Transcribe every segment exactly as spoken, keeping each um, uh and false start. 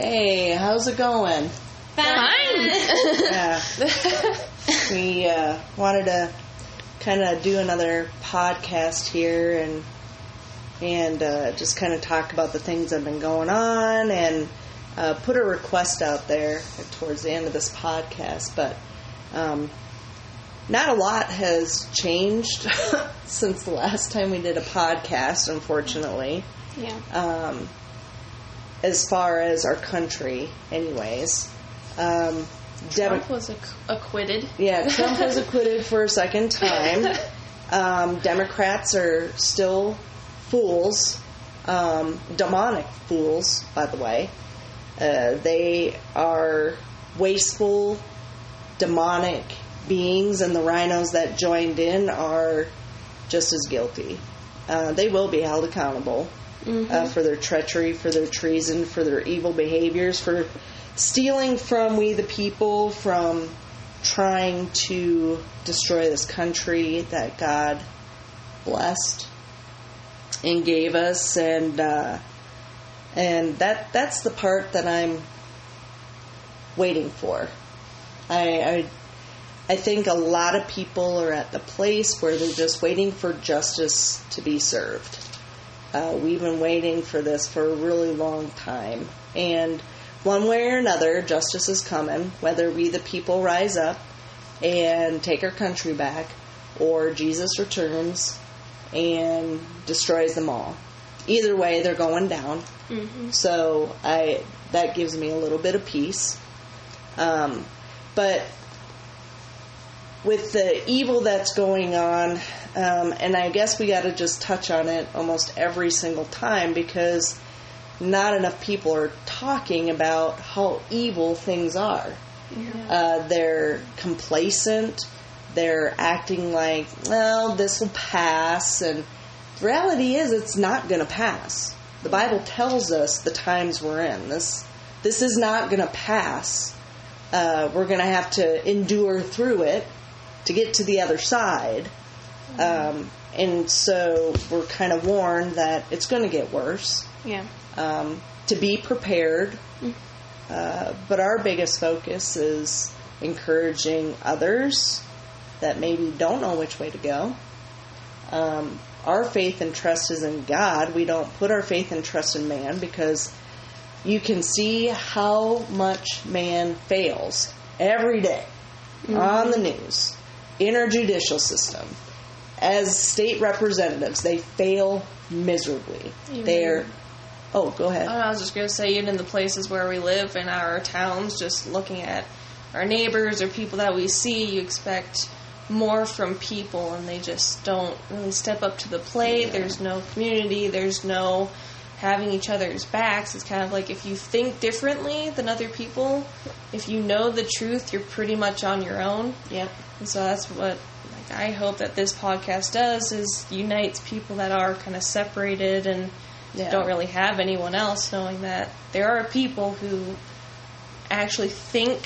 Hey, how's it going? Fine. Yeah. We uh, wanted to kind of do another podcast here and and uh, just kind of talk about the things that have been going on and uh, put a request out there towards the end of this podcast. But um, not a lot has changed since the last time we did a podcast, unfortunately. Yeah. Um, as far as our country, anyways. Um, Trump Dem- was ac- acquitted. Yeah, Trump was acquitted for a second time. Um, Democrats are still fools, um, demonic fools, by the way. Uh, they are wasteful, demonic beings, and the rhinos that joined in are just as guilty. Uh, they will be held accountable mm-hmm. uh, for their treachery, for their treason, for their evil behaviors, for stealing from we the people, from trying to destroy this country that God blessed and gave us, and uh, and that that's the part that I'm waiting for. I, I I think a lot of people are at the place where they're just waiting for justice to be served. Uh, we've been waiting for this for a really long time, and one way or another, justice is coming, whether we the people rise up and take our country back, or Jesus returns and destroys them all. Either way, they're going down. Mm-hmm. So I that gives me a little bit of peace. Um, but with the evil that's going on, um, and I guess we got to just touch on it almost every single time, because not enough people are talking about how evil things are. Yeah. Uh, they're complacent. They're acting like, well, this will pass. And the reality is it's not going to pass. The Bible tells us the times we're in. This this is not going to pass. Uh, we're going to have to endure through it to get to the other side. Mm-hmm. Um, and so we're kind of warned that it's going to get worse. Yeah. Um, to be prepared, uh, but our biggest focus is encouraging others that maybe don't know which way to go. Um, our faith and trust is in God. We don't put our faith and trust in man, because you can see how much man fails every day mm-hmm. on the news, in our judicial system. As state representatives, they fail miserably. Mm-hmm. They're Oh, go ahead. I was just going to say, even in the places where we live, in our towns, just looking at our neighbors or people that we see, you expect more from people, and they just don't really step up to the plate. Yeah. There's no community. There's no having each other's backs. It's kind of like, if you think differently than other people, if you know the truth, you're pretty much on your own. Yep. And so that's what like, I hope that this podcast does, is unites people that are kind of separated and yeah. don't really have anyone else, knowing that there are people who actually think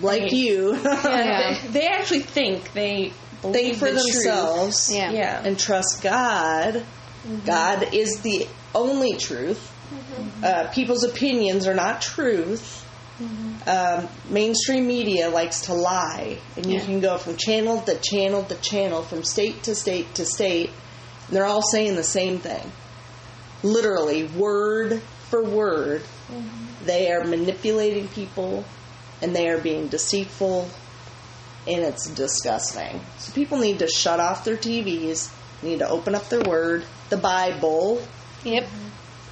like they, you. yeah, they, they actually think they believe think for the themselves. Truth. Yeah. yeah, and trust God. Mm-hmm. God is the only truth. Mm-hmm. Uh, people's opinions are not truth. Mm-hmm. Um, mainstream media likes to lie, and you yeah. can go from channel to channel to channel, from state to state to state, and they're all saying the same thing. Literally, word for word, mm-hmm. they are manipulating people, and they are being deceitful, and it's disgusting. So people need to shut off their T Vs, need to open up their Word, the Bible, yep.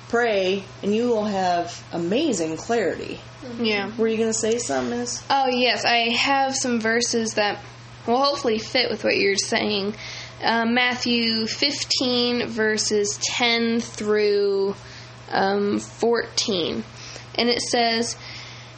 pray, and you will have amazing clarity. Mm-hmm. Yeah. Were you going to say something, Miss? Oh, yes. I have some verses that will hopefully fit with what you're saying. Uh, Matthew fifteen, verses ten through um, fourteen. And it says,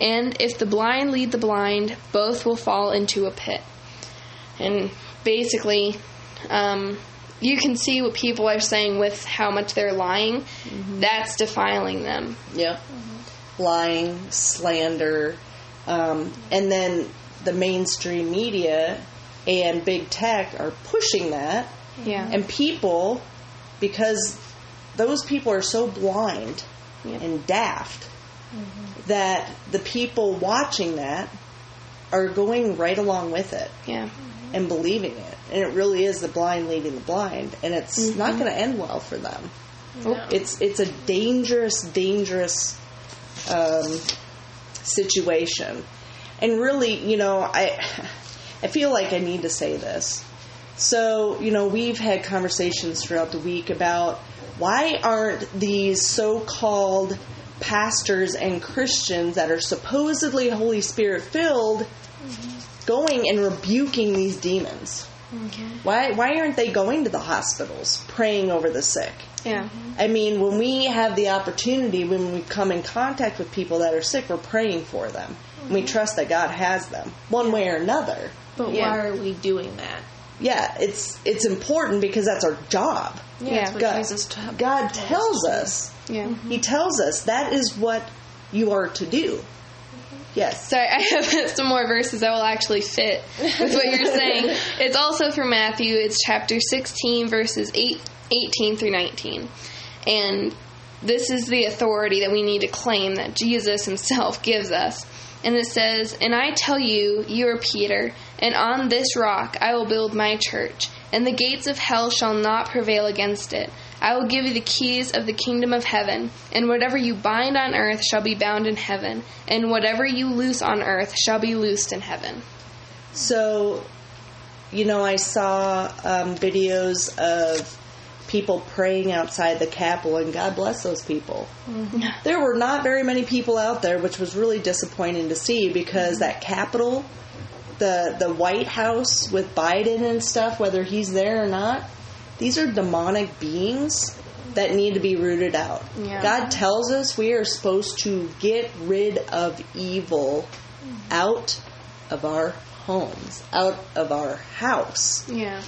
And if the blind lead the blind, both will fall into a pit. And basically, um, you can see what people are saying with how much they're lying. Mm-hmm. That's defiling them. Yeah. Mm-hmm. Lying, slander, um, and then the mainstream media and big tech are pushing that. Yeah. And people, because those people are so blind yep. and daft, mm-hmm. that the people watching that are going right along with it. Yeah. Mm-hmm. And believing it. And it really is the blind leading the blind. And it's mm-hmm. not going to end well for them. No. It's it's a dangerous, dangerous um, situation. And really, you know, I... I feel like I need to say this. So, you know, we've had conversations throughout the week about why aren't these so-called pastors and Christians that are supposedly Holy Spirit-filled mm-hmm. going and rebuking these demons? Okay. Why why aren't they going to the hospitals, praying over the sick? Yeah. Mm-hmm. I mean, when we have the opportunity, when we come in contact with people that are sick, we're praying for them. Mm-hmm. We trust that God has them, one yeah. way or another. But yeah. why are we doing that? Yeah, it's it's important because that's our job. Yeah, yeah. What God, Jesus t- God tells us. Yeah. Mm-hmm. He tells us that is what you are to do. Yes. Sorry, I have some more verses that will actually fit with what you're saying. It's also from Matthew. It's chapter sixteen, verses eight, eighteen through nineteen. And this is the authority that we need to claim that Jesus himself gives us. And it says, And I tell you, you are Peter, and on this rock I will build my church, and the gates of hell shall not prevail against it. I will give you the keys of the kingdom of heaven, and whatever you bind on earth shall be bound in heaven, and whatever you loose on earth shall be loosed in heaven. So, you know, I saw um, videos of people praying outside the Capitol, and God bless those people. Mm-hmm. There were not very many people out there, which was really disappointing to see, because mm-hmm. that Capitol, the, the White House with Biden and stuff, whether he's there or not, these are demonic beings that need to be rooted out. Yeah. God tells us we are supposed to get rid of evil mm-hmm. out of our homes, out of our house. Yeah.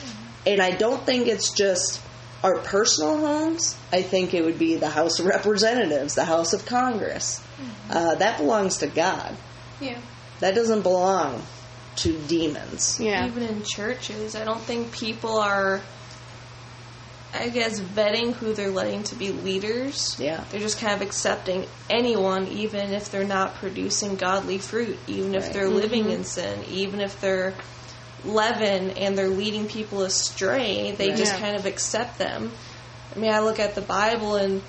And I don't think it's just our personal homes. I think it would be the House of Representatives, the House of Congress. Mm-hmm. Uh, that belongs to God. Yeah. That doesn't belong to demons. Yeah. Even in churches, I don't think people are... I guess, vetting who they're letting to be leaders. Yeah. They're just kind of accepting anyone, even if they're not producing godly fruit, even right. if they're mm-hmm. living in sin, even if they're leaven and they're leading people astray, they right. just yeah. kind of accept them. I mean, I look at the Bible, and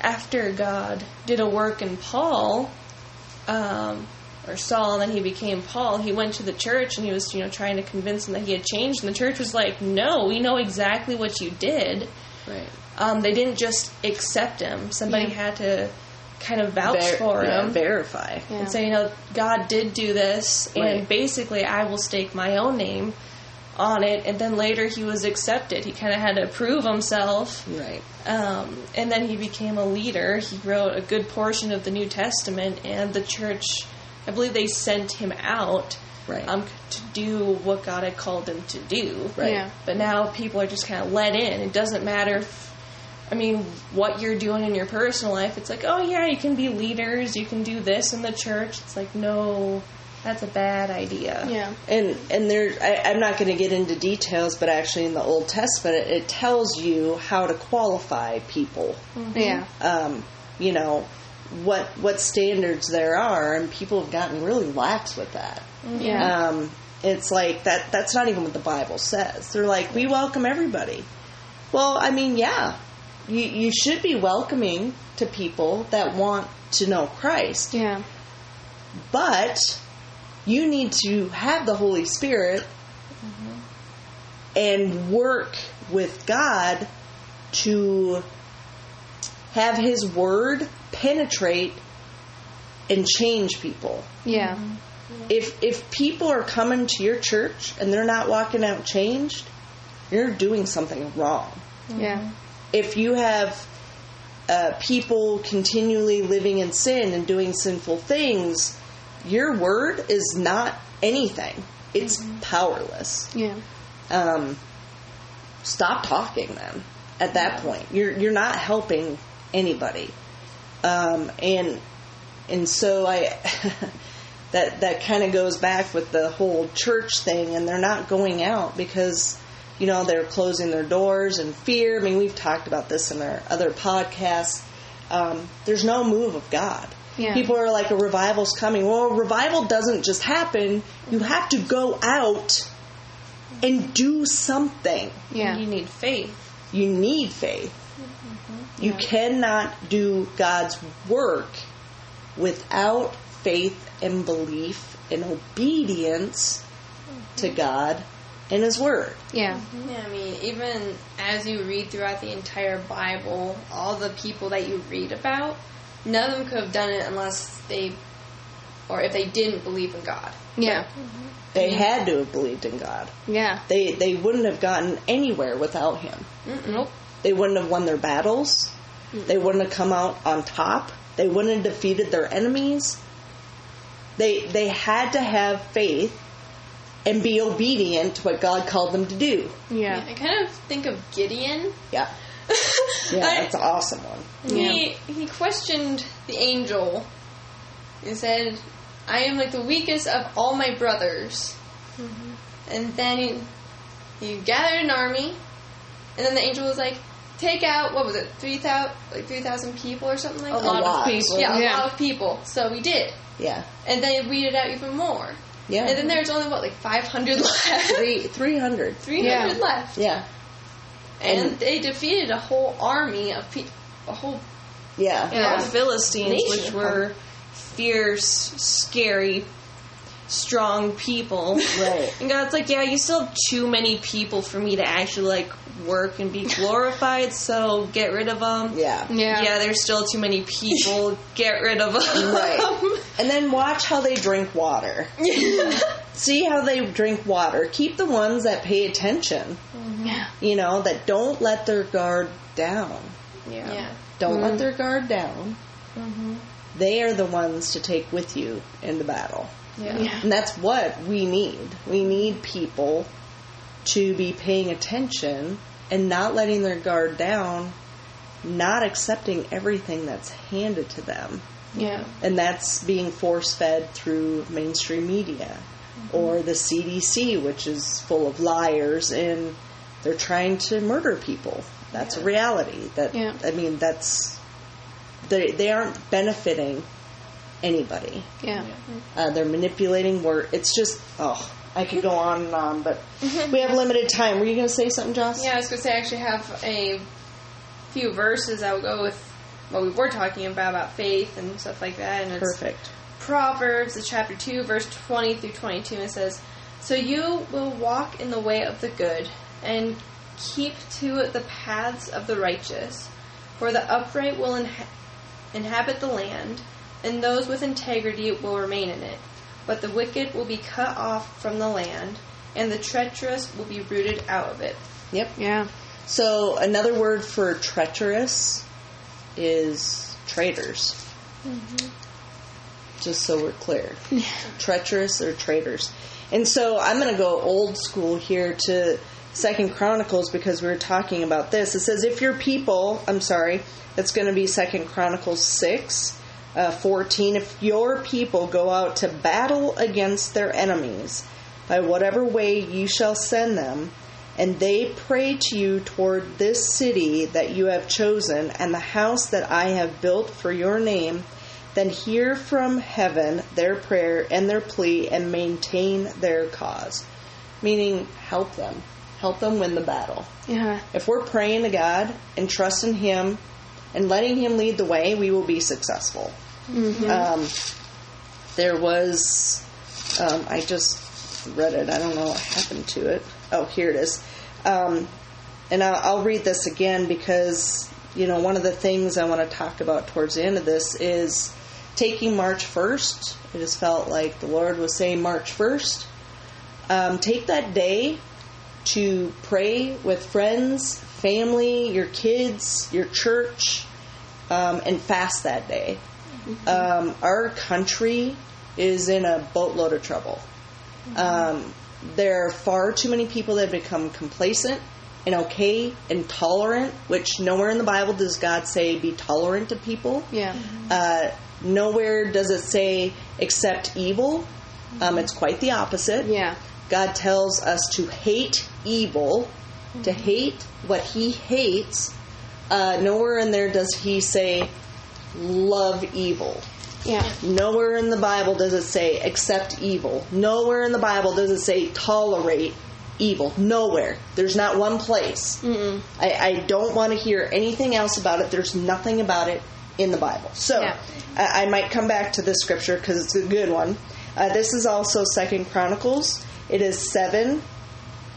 after God did a work in Paul, um, or Saul, and then he became Paul, he went to the church, and he was, you know, trying to convince them that he had changed, and the church was like, no, we know exactly what you did. Right. Um, they didn't just accept him. Somebody yeah. had to kind of vouch Ver- for yeah, him. Verify. Yeah. And say, you know, God did do this, right. and basically I will stake my own name on it, and then later he was accepted. He kind of had to prove himself. Right. Um, and then he became a leader. He wrote a good portion of the New Testament, and the church... I believe they sent him out right. um, to do what God had called him to do. Right. Yeah. But now people are just kind of let in. It doesn't matter, if, I mean, what you're doing in your personal life. It's like, oh, yeah, you can be leaders. You can do this in the church. It's like, no, that's a bad idea. Yeah. And and there, I, I'm not going to get into details, but actually in the Old Testament, it, it tells you how to qualify people. Mm-hmm. Yeah. Um, you know, what what standards there are, and people have gotten really lax with that. Yeah. Um, it's like, that. that's not even what the Bible says. They're like, we welcome everybody. Well, I mean, yeah, you, you should be welcoming to people that want to know Christ. Yeah. But you need to have the Holy Spirit mm-hmm. and work with God to have His Word penetrate and change people. Yeah. If if people are coming to your church and they're not walking out changed, you're doing something wrong. Yeah. If you have uh, people continually living in sin and doing sinful things, your word is not anything. It's mm-hmm. powerless. Yeah. Um, stop talking then. At that point, you're you're not helping anybody. Um, and and so I. That that kind of goes back with the whole church thing, and they're not going out because, you know, they're closing their doors in fear. I mean, we've talked about this in our other podcasts. Um, there's no move of God. Yeah. People are like, a revival's coming. Well, a revival doesn't just happen. You have to go out and do something. Yeah, you need faith. You need faith. Mm-hmm. Yeah. You cannot do God's work without faith and belief and obedience mm-hmm. to God and His Word. Yeah. yeah. I mean, even as you read throughout the entire Bible, all the people that you read about, none of them could have done it unless they, or if they didn't believe in God. Yeah. Mm-hmm. They had to have believed in God. Yeah. They they wouldn't have gotten anywhere without Him. Nope. They wouldn't have won their battles. Mm-hmm. They wouldn't have come out on top. They wouldn't have defeated their enemies. They they had to have faith and be obedient to what God called them to do. Yeah. yeah I kind of think of Gideon. Yeah. Yeah, that's an awesome one. He, yeah. he questioned the angel and said, I am like the weakest of all my brothers. Mm-hmm. And then he, he gathered an army, and then the angel was like, take out, what was it, three thousand like three thousand people or something like that? A lot, lot of people. Yeah, a yeah. lot of people. So we did. Yeah. And then it weeded out even more. Yeah. And then there's only, what, like five hundred left? Three, three hundred. three hundred yeah. left. Yeah. And, and they defeated a whole army of people. A whole... Yeah. You know, yeah. Philistines, Nation. Which were fierce, scary, strong people. Right. And God's like, yeah, you still have too many people for me to actually, like, work and be glorified, so get rid of them. Yeah. Yeah, yeah there's still too many people. Get rid of them. Right. And then watch how they drink water. See how they drink water. Keep the ones that pay attention. Mm-hmm. Yeah. You know, that don't let their guard down. Yeah. yeah. Don't mm-hmm. let their guard down. Mm-hmm. They are the ones to take with you in the battle. Yeah. yeah. And that's what we need. We need people to be paying attention and not letting their guard down, not accepting everything that's handed to them. Yeah. And that's being force-fed through mainstream media mm-hmm. or the C D C, which is full of liars, and they're trying to murder people. That's yeah. a reality. That yeah. I mean, that's they they aren't benefiting anybody. Yeah. Uh, they're manipulating word. It's just, oh, I could go on and on, but we have limited time. Were you going to say something, Joss? Yeah, I was going to say I actually have a few verses that would go with what we were talking about, about faith and stuff like that. And Perfect. It's Proverbs, it's chapter two, verse twenty through twenty-two, and it says, so you will walk in the way of the good and keep to the paths of the righteous, for the upright will inha- inhabit the land, and those with integrity will remain in it. But the wicked will be cut off from the land, and the treacherous will be rooted out of it. Yep. Yeah. So another word for treacherous is traitors. Mm-hmm. Just so we're clear. Yeah. Treacherous or traitors. And so I'm going to go old school here to Second Chronicles because we were talking about this. It says, if your people, I'm sorry, that's going to be Second Chronicles six. Uh, fourteen, if your people go out to battle against their enemies, by whatever way you shall send them, and they pray to you toward this city that you have chosen and the house that I have built for your name, then hear from heaven their prayer and their plea and maintain their cause. Meaning, help them. Help them win the battle. Yeah. If we're praying to God and trusting Him and letting Him lead the way, we will be successful. Mm-hmm. Um, there was, um, I just read it. I don't know what happened to it. Oh, here it is. Um, and I'll, I'll read this again because, you know, one of the things I want to talk about towards the end of this is taking March first. It just felt like the Lord was saying March first. Um, take that day to pray with friends, family, your kids, your church, um, and fast that day. Mm-hmm. Um, our country is in a boatload of trouble. Mm-hmm. Um, there are far too many people that have become complacent and okay and tolerant, which nowhere in the Bible does God say be tolerant to people. Yeah. Mm-hmm. Uh, nowhere does it say accept evil. Mm-hmm. Um, it's quite the opposite. Yeah. God tells us to hate evil, mm-hmm. to hate what He hates. Uh, nowhere in there does He say love evil. Yeah. Nowhere in the Bible does it say accept evil. Nowhere in the Bible does it say tolerate evil. Nowhere. There's not one place. Mm-mm. I, I don't want to hear anything else about it. There's nothing about it in the Bible. So yeah. I, I might come back to this scripture because it's a good one. Uh, this is also Second Chronicles. It is seven,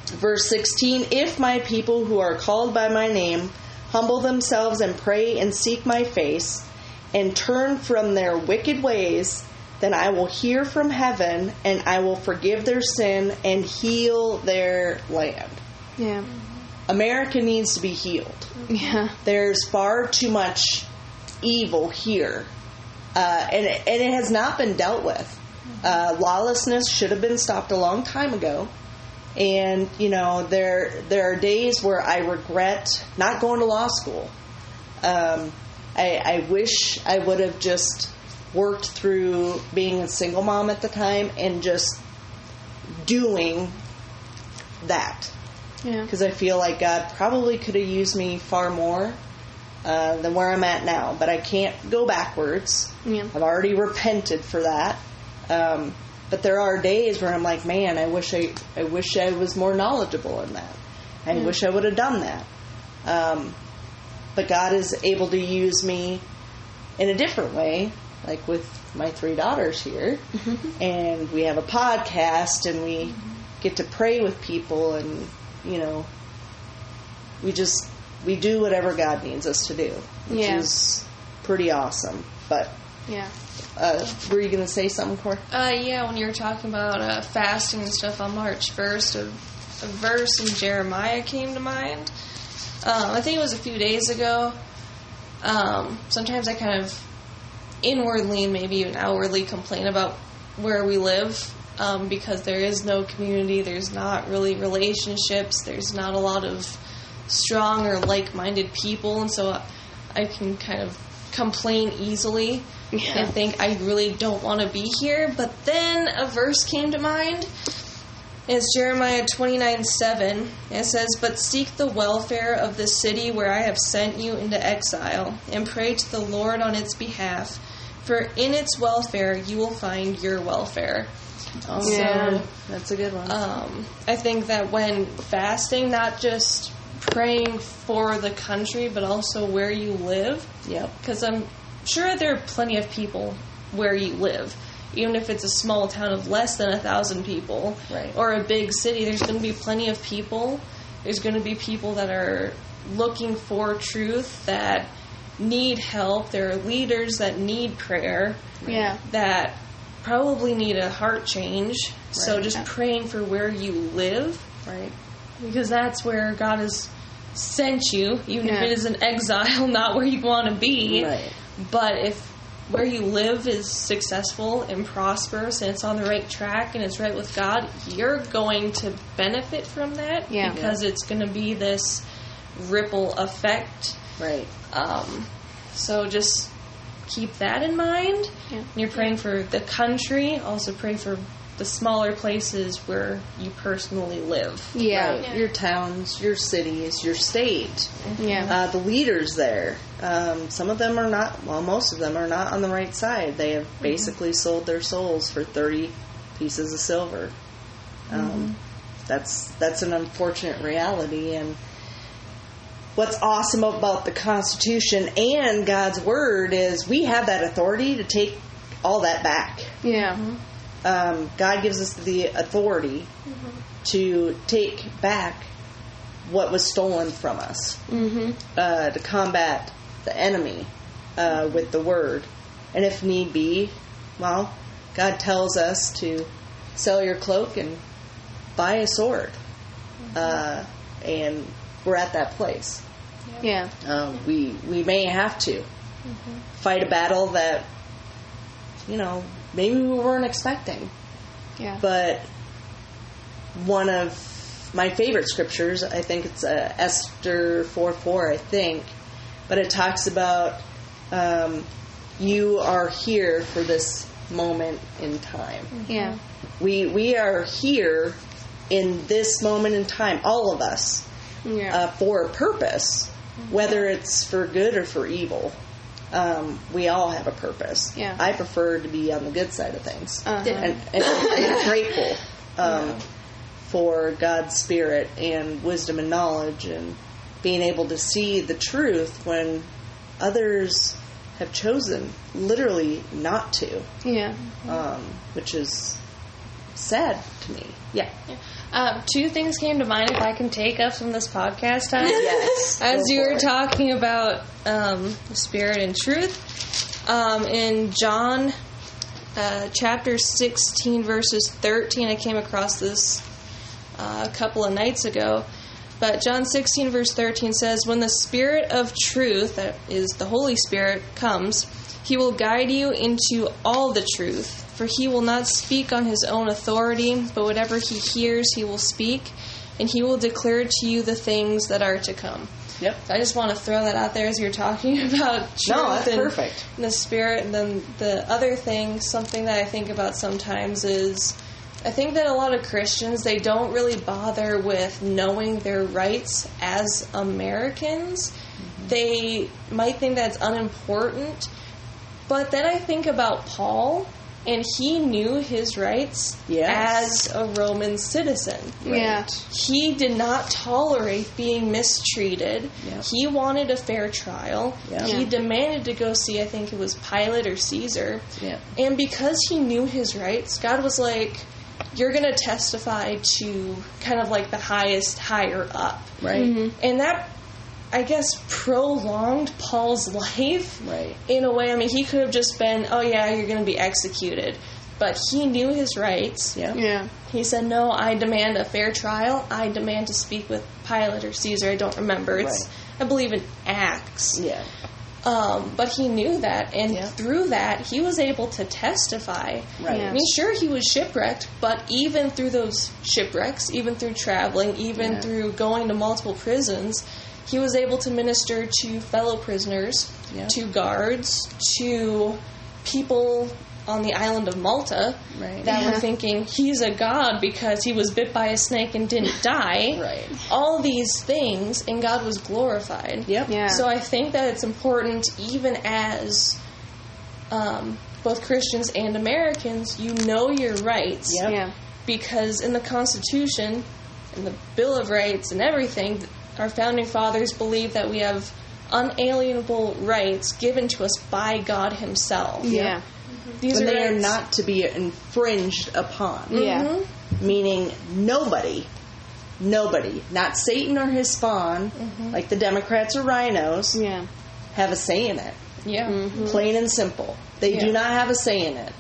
verse sixteen. If my people who are called by my name humble themselves and pray and seek my face, and turn from their wicked ways, then I will hear from heaven, and I will forgive their sin and heal their land. Yeah. America needs to be healed. Yeah. There's far too much evil here, uh, and, it, and it has not been dealt with. Uh, lawlessness should have been stopped a long time ago. And, you know, there there are days where I regret not going to law school. Um I, I wish I would have just worked through being a single mom at the time and just doing that. Yeah. Because I feel like God probably could have used me far more uh, than where I'm at now. But I can't go backwards. Yeah. I've already repented for that. Um, but there are days where I'm like, man, I wish I, I wish I was more knowledgeable in that. I yeah. wish I would have done that. Um But God is able to use me in a different way, like with my three daughters here. Mm-hmm. And we have a podcast, and we mm-hmm. get to pray with people, and, you know, we just, we do whatever God needs us to do, which yeah. is pretty awesome. But, yeah. Uh, were you going to say something, Corey? Uh, yeah, when you were talking about uh, fasting and stuff on March first, a, a verse in Jeremiah came to mind. Um, I think it was a few days ago. Um, sometimes I kind of inwardly and maybe even outwardly complain about where we live um, because there is no community, there's not really relationships, there's not a lot of strong or like-minded people, and so I can kind of complain easily yeah. and think I really don't want to be here. But then a verse came to mind. It's Jeremiah twenty-nine seven. It says, "But seek the welfare of the city where I have sent you into exile, and pray to the Lord on its behalf, for in its welfare you will find your welfare." Also, yeah, that's a good one. Um, I think that when fasting, not just praying for the country, but also where you live. Yep. Because I'm sure there are plenty of people where you live. Even if it's a small town of less than a thousand people, right. or a big city, there's going to be plenty of people. There's going to be people that are looking for truth, that need help. There are leaders that need prayer, yeah. that probably need a heart change. Right. So just yeah. praying for where you live, right? Because that's where God has sent you, even yeah. if it is an exile, not where you want to be. Right. But if where you live is successful and prosperous and it's on the right track and it's right with God, you're going to benefit from that yeah. because yeah. it's going to be this ripple effect. Right. Um, so just keep that in mind. Yeah. You're praying yeah. for the country. Also pray for the smaller places where you personally live. Yeah. Right? yeah. Your towns, your cities, your state. Yeah. Uh, the leaders there. Um, some of them are not, well, most of them are not on the right side. They have basically mm-hmm. sold their souls for thirty pieces of silver. Um, mm-hmm. That's that's an unfortunate reality. And what's awesome about the Constitution and God's Word is we have that authority to take all that back. Yeah. Mm-hmm. Um, God gives us the authority mm-hmm. to take back what was stolen from us, mm-hmm. uh, to combat the enemy uh, with the word. And if need be, well, God tells us to sell your cloak and buy a sword. Mm-hmm. Uh, and we're at that place. Yeah. Uh, we we may have to mm-hmm. fight a battle that, you know, maybe we weren't expecting. Yeah. But one of my favorite scriptures, I think it's uh, Esther four four, I think, but it talks about um, you are here for this moment in time. Mm-hmm. Yeah. We we are here in this moment in time, all of us, yeah. uh, for a purpose. Whether it's for good or for evil, um, we all have a purpose. Yeah. I prefer to be on the good side of things. Uh-huh. And, and I'm grateful um, yeah. for God's spirit and wisdom and knowledge and being able to see the truth when others have chosen literally not to. Yeah. Um, which is sad to me. Yeah. yeah. Um, two things came to mind, if I can take up from this podcast time. Yes. As you were talking about um, spirit and truth, um, in John uh, chapter sixteen, verses thirteen, I came across this uh, a couple of nights ago. But John sixteen, verse thirteen says, "When the Spirit of truth, that is the Holy Spirit, comes, He will guide you into all the truth. For He will not speak on His own authority, but whatever He hears, He will speak, and He will declare to you the things that are to come." Yep. So I just want to throw that out there as you're talking about truth. No, that's and perfect. The Spirit. And then the other thing, something that I think about sometimes is, I think that a lot of Christians, they don't really bother with knowing their rights as Americans. Mm-hmm. They might think that's unimportant. But then I think about Paul. And he knew his rights yes. as a Roman citizen. Right? Yeah. He did not tolerate being mistreated. Yep. He wanted a fair trial. Yep. He yeah. demanded to go see, I think it was Pilate or Caesar. Yep. And because he knew his rights, God was like, you're going to testify to kind of like the highest higher up. Right. Mm-hmm. And that, I guess, prolonged Paul's life right. in a way. I mean, he could have just been, oh, yeah, you're going to be executed. But he knew his rights. Yeah. yeah. He said, no, I demand a fair trial. I demand to speak with Pilate or Caesar. I don't remember. It's, right. I believe, in Acts. Yeah. Um, but he knew that, and yeah. through that, he was able to testify. Right. Yeah. I mean, sure, he was shipwrecked, but even through those shipwrecks, even through traveling, even yeah. through going to multiple prisons, he was able to minister to fellow prisoners, yeah. to guards, to people on the island of Malta right. that yeah. were thinking he's a god because he was bit by a snake and didn't die. Right. All these things, and God was glorified. Yep. Yeah. So I think that it's important, even as um, both Christians and Americans, you know your rights. Yep. Yeah. Because in the Constitution, in the Bill of Rights and everything, our founding fathers believe that we have unalienable rights given to us by God Himself. Yeah. Mm-hmm. These but are they rights. Are not to be infringed upon. Yeah. Mm-hmm. Meaning nobody, nobody, not Satan or his spawn, mm-hmm. like the Democrats or rhinos, yeah. have a say in it. Yeah. Mm-hmm. Plain and simple. They yeah. do not have a say in it.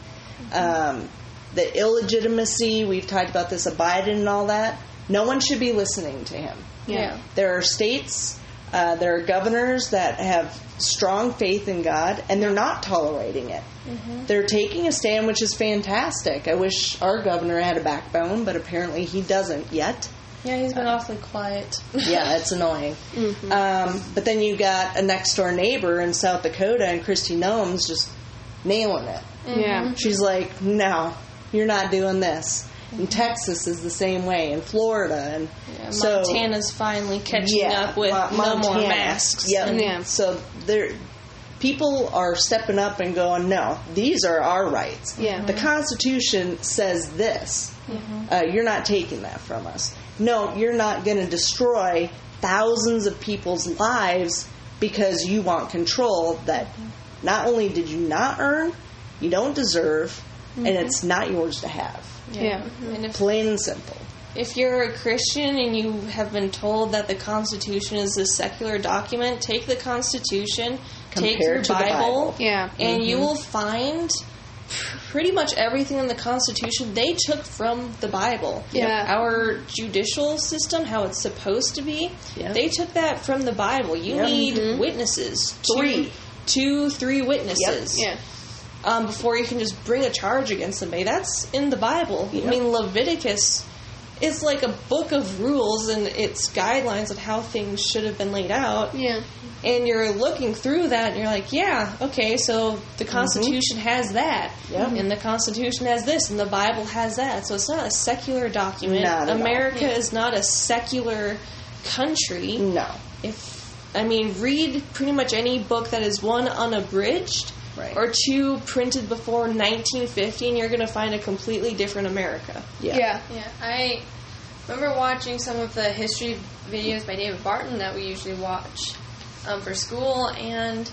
Mm-hmm. Um, the illegitimacy, we've talked about this, Biden and all that, no one should be listening to him. Yeah. There are states, uh, there are governors that have strong faith in God, and they're not tolerating it. Mm-hmm. They're taking a stand, which is fantastic. I wish our governor had a backbone, but apparently he doesn't yet. Yeah, he's been uh, awfully quiet. Yeah, it's annoying. Mm-hmm. Um, but then you got a next-door neighbor in South Dakota, and Kristi Noem's just nailing it. Mm-hmm. Yeah. She's like, no, you're not doing this. And Texas is the same way, and Florida, and yeah, so Montana's finally catching yeah, up with Ma- no Montana. More masks. Yep. And yeah, so there, people are stepping up and going, no, these are our rights. Yeah, the Constitution says this. Mm-hmm. Uh, you're not taking that from us. No, you're not going to destroy thousands of people's lives because you want control that mm-hmm. not only did you not earn, you don't deserve, mm-hmm. and it's not yours to have. Yeah. yeah. And if, plain and simple. If you're a Christian and you have been told that the Constitution is a secular document, take the Constitution, Compared take your Bible, Bible. Yeah. and mm-hmm. you will find pretty much everything in the Constitution they took from the Bible. Yeah. Our judicial system, how it's supposed to be, yeah. they took that from the Bible. You yeah. need mm-hmm. witnesses. Three. Two, three witnesses. Yep. Yeah. Um, before you can just bring a charge against somebody. That's in the Bible. Yep. I mean, Leviticus is like a book of rules and its guidelines of how things should have been laid out. Yeah. And you're looking through that and you're like, yeah, okay, so the Constitution mm-hmm. has that. Yep. And the Constitution has this and the Bible has that. So it's not a secular document. Not at America all. Yeah. is not a secular country. No. If I mean, read pretty much any book that is, one, unabridged, right. or two, printed before nineteen fifty, and you're going to find a completely different America. Yeah. yeah. Yeah. I remember watching some of the history videos by David Barton that we usually watch um, for school, and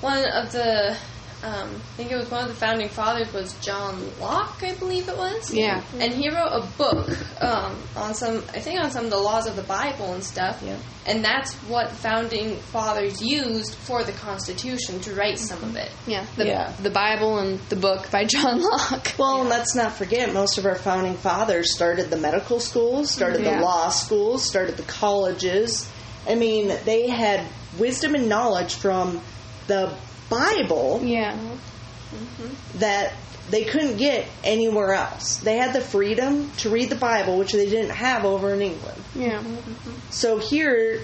one of the, um, I think it was one of the founding fathers was John Locke, I believe it was. Yeah. And he wrote a book um, on some, I think on some of the laws of the Bible and stuff. Yeah. And that's what founding fathers used for the Constitution, to write some of it. Yeah. The, yeah. the Bible and the book by John Locke. Well, yeah. and let's not forget, most of our founding fathers started the medical schools, started mm-hmm. the yeah. law schools, started the colleges. I mean, they had wisdom and knowledge from the Bible yeah. mm-hmm. that they couldn't get anywhere else. They had the freedom to read the Bible, which they didn't have over in England. Yeah. Mm-hmm. So here,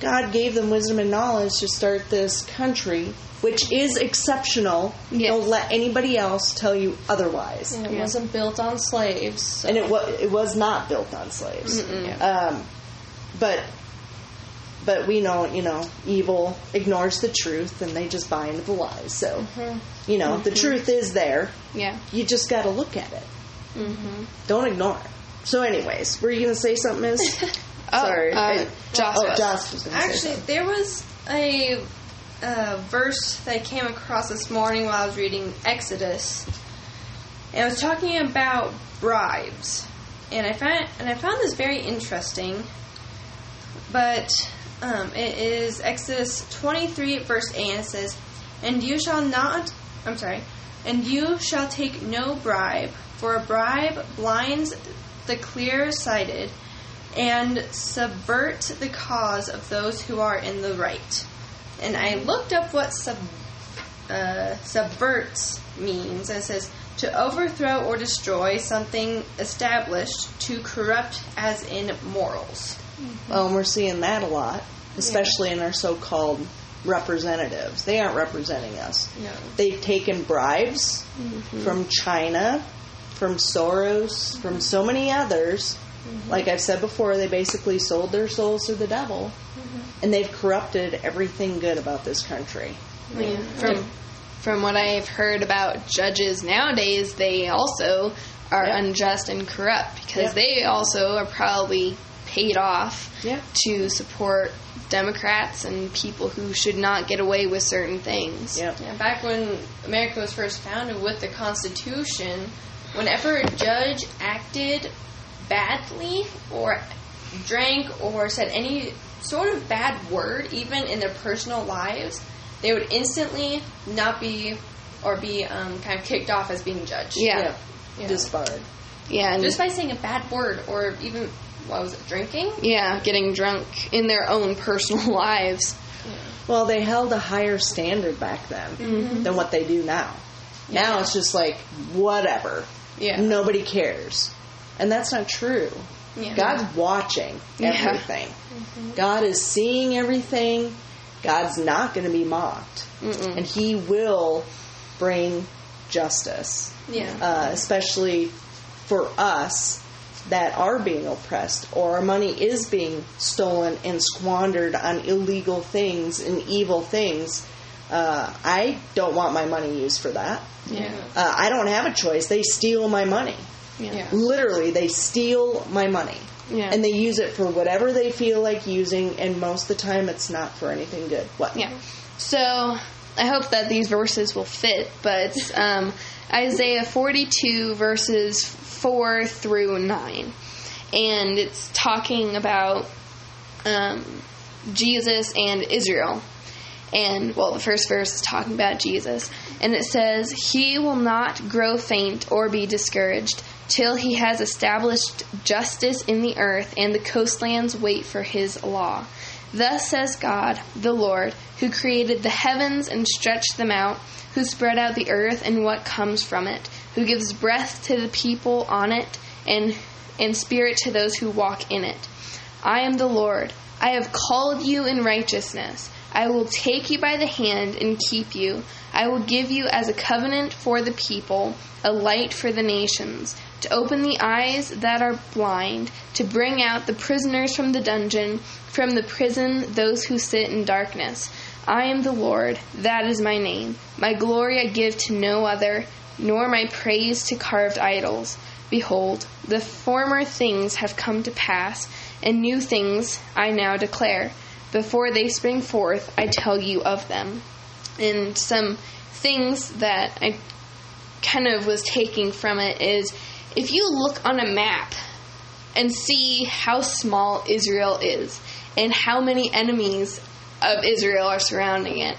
God gave them wisdom and knowledge to start this country, which is exceptional. Yes. Don't let anybody else tell you otherwise. And it yeah. wasn't built on slaves. So. And it was, it was not built on slaves. Yeah. Um, but... But we know, you know, evil ignores the truth, and they just buy into the lies. So, mm-hmm. you know, mm-hmm. the truth is there. Yeah. You just got to look at it. Mm-hmm. Don't ignore it. So anyways, were you going to say something, Miz? oh, Sorry. Uh, I, Josh, oh, Josh was going to say something. Actually, there was a uh, verse that I came across this morning while I was reading Exodus. And I was talking about bribes. And I found, and I found this very interesting. But... Um, it is Exodus twenty-three, verse eight, and it says, And you shall not, I'm sorry, and you shall take no bribe, for a bribe blinds the clear-sighted and subvert the cause of those who are in the right. And I looked up what sub, uh, subverts means, and it says, to overthrow or destroy something established, to corrupt as in morals. Well, and we're seeing that a lot, especially yeah. in our so-called representatives. They aren't representing us. No. They've taken bribes mm-hmm. from China, from Soros, mm-hmm. from so many others. Mm-hmm. Like I've said before, they basically sold their souls to the devil, mm-hmm. and they've corrupted everything good about this country. Yeah. Yeah. From, from what I've heard about judges nowadays, they also are yep. unjust and corrupt because yep. they also are probably... paid off yeah. to support Democrats and people who should not get away with certain things. Yep. Yeah, back when America was first founded with the Constitution, whenever a judge acted badly or drank or said any sort of bad word, even in their personal lives, they would instantly not be or be um, kind of kicked off as being judged. Yeah. yeah. yeah. Disbarred. Yeah. And just by saying a bad word or even... What was it, drinking? Yeah, getting drunk in their own personal lives. Yeah. Well, they held a higher standard back then mm-hmm. than what they do now. Yeah. Now it's just like, whatever. Yeah. Nobody cares. And that's not true. Yeah. God's watching everything. Yeah. Mm-hmm. God is seeing everything. God's not going to be mocked. Mm-mm. And He will bring justice. Yeah. Uh, especially for us. That are being oppressed, or our money is being stolen and squandered on illegal things and evil things. Uh, I don't want my money used for that. Yeah. Uh, I don't have a choice. They steal my money. Yeah. Yeah. Literally, they steal my money. Yeah. And they use it for whatever they feel like using, and most of the time it's not for anything good. What? Yeah. So, I hope that these verses will fit, but um, Isaiah forty-two, verses four through nine. and it's talking about um, Jesus and Israel. And, well, the first verse is talking about Jesus. And it says, "He will not grow faint or be discouraged till he has established justice in the earth, and the coastlands wait for his law. Thus says God, the Lord, who created the heavens and stretched them out, who spread out the earth and what comes from it, who gives breath to the people on it, and and spirit to those who walk in it. I am the Lord. I have called you in righteousness. I will take you by the hand and keep you. I will give you as a covenant for the people, a light for the nations, to open the eyes that are blind, to bring out the prisoners from the dungeon, from the prison those who sit in darkness. I am the Lord, that is my name. My glory I give to no other, nor my praise to carved idols. Behold, the former things have come to pass, and new things I now declare. Before they spring forth, I tell you of them." And some things that I kind of was taking from it is, if you look on a map and see how small Israel is and how many enemies of Israel are surrounding it,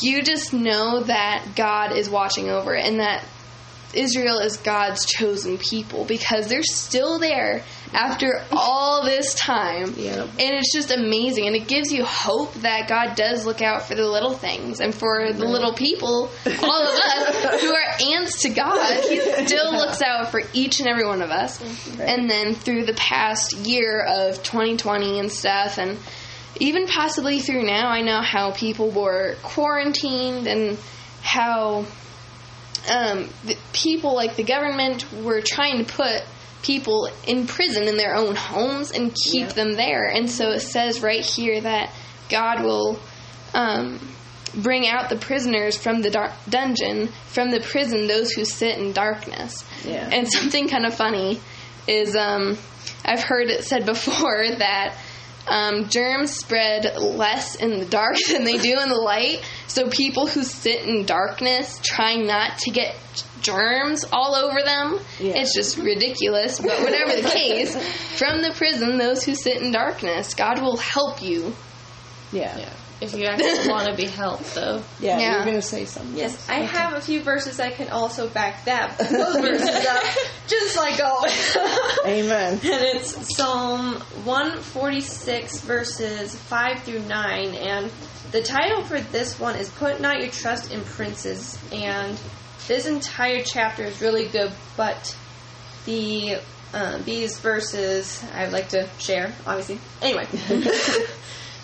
you just know that God is watching over it and that Israel is God's chosen people, because they're still there after all this time. Yeah. And it's just amazing, and it gives you hope that God does look out for the little things, and for the little people, all of us who are ants to God, he still looks out for each and every one of us. Right. And then through the past year of twenty twenty and stuff, and even possibly through now, I know how people were quarantined and how Um, the people, like the government, were trying to put people in prison in their own homes and keep yeah. them there. And so it says right here that God will um, bring out the prisoners from the dark dungeon, from the prison those who sit in darkness. Yeah. And something kind of funny is um, I've heard it said before that Um, germs spread less in the dark than they do in the light, so people who sit in darkness try not to get germs all over them. Yeah. It's just ridiculous, but whatever the case, from the prison, those who sit in darkness, God will help you. Yeah. yeah. If you actually want to be helped, though. Yeah, yeah. You're going to say something. Yes, yes. I okay. have a few verses I can also back that. Those verses up, just like always. Amen. And it's Psalm one forty-six, verses five through nine. And the title for this one is "Put Not Your Trust in Princes." And this entire chapter is really good, but the uh, these verses I'd like to share, obviously. Anyway.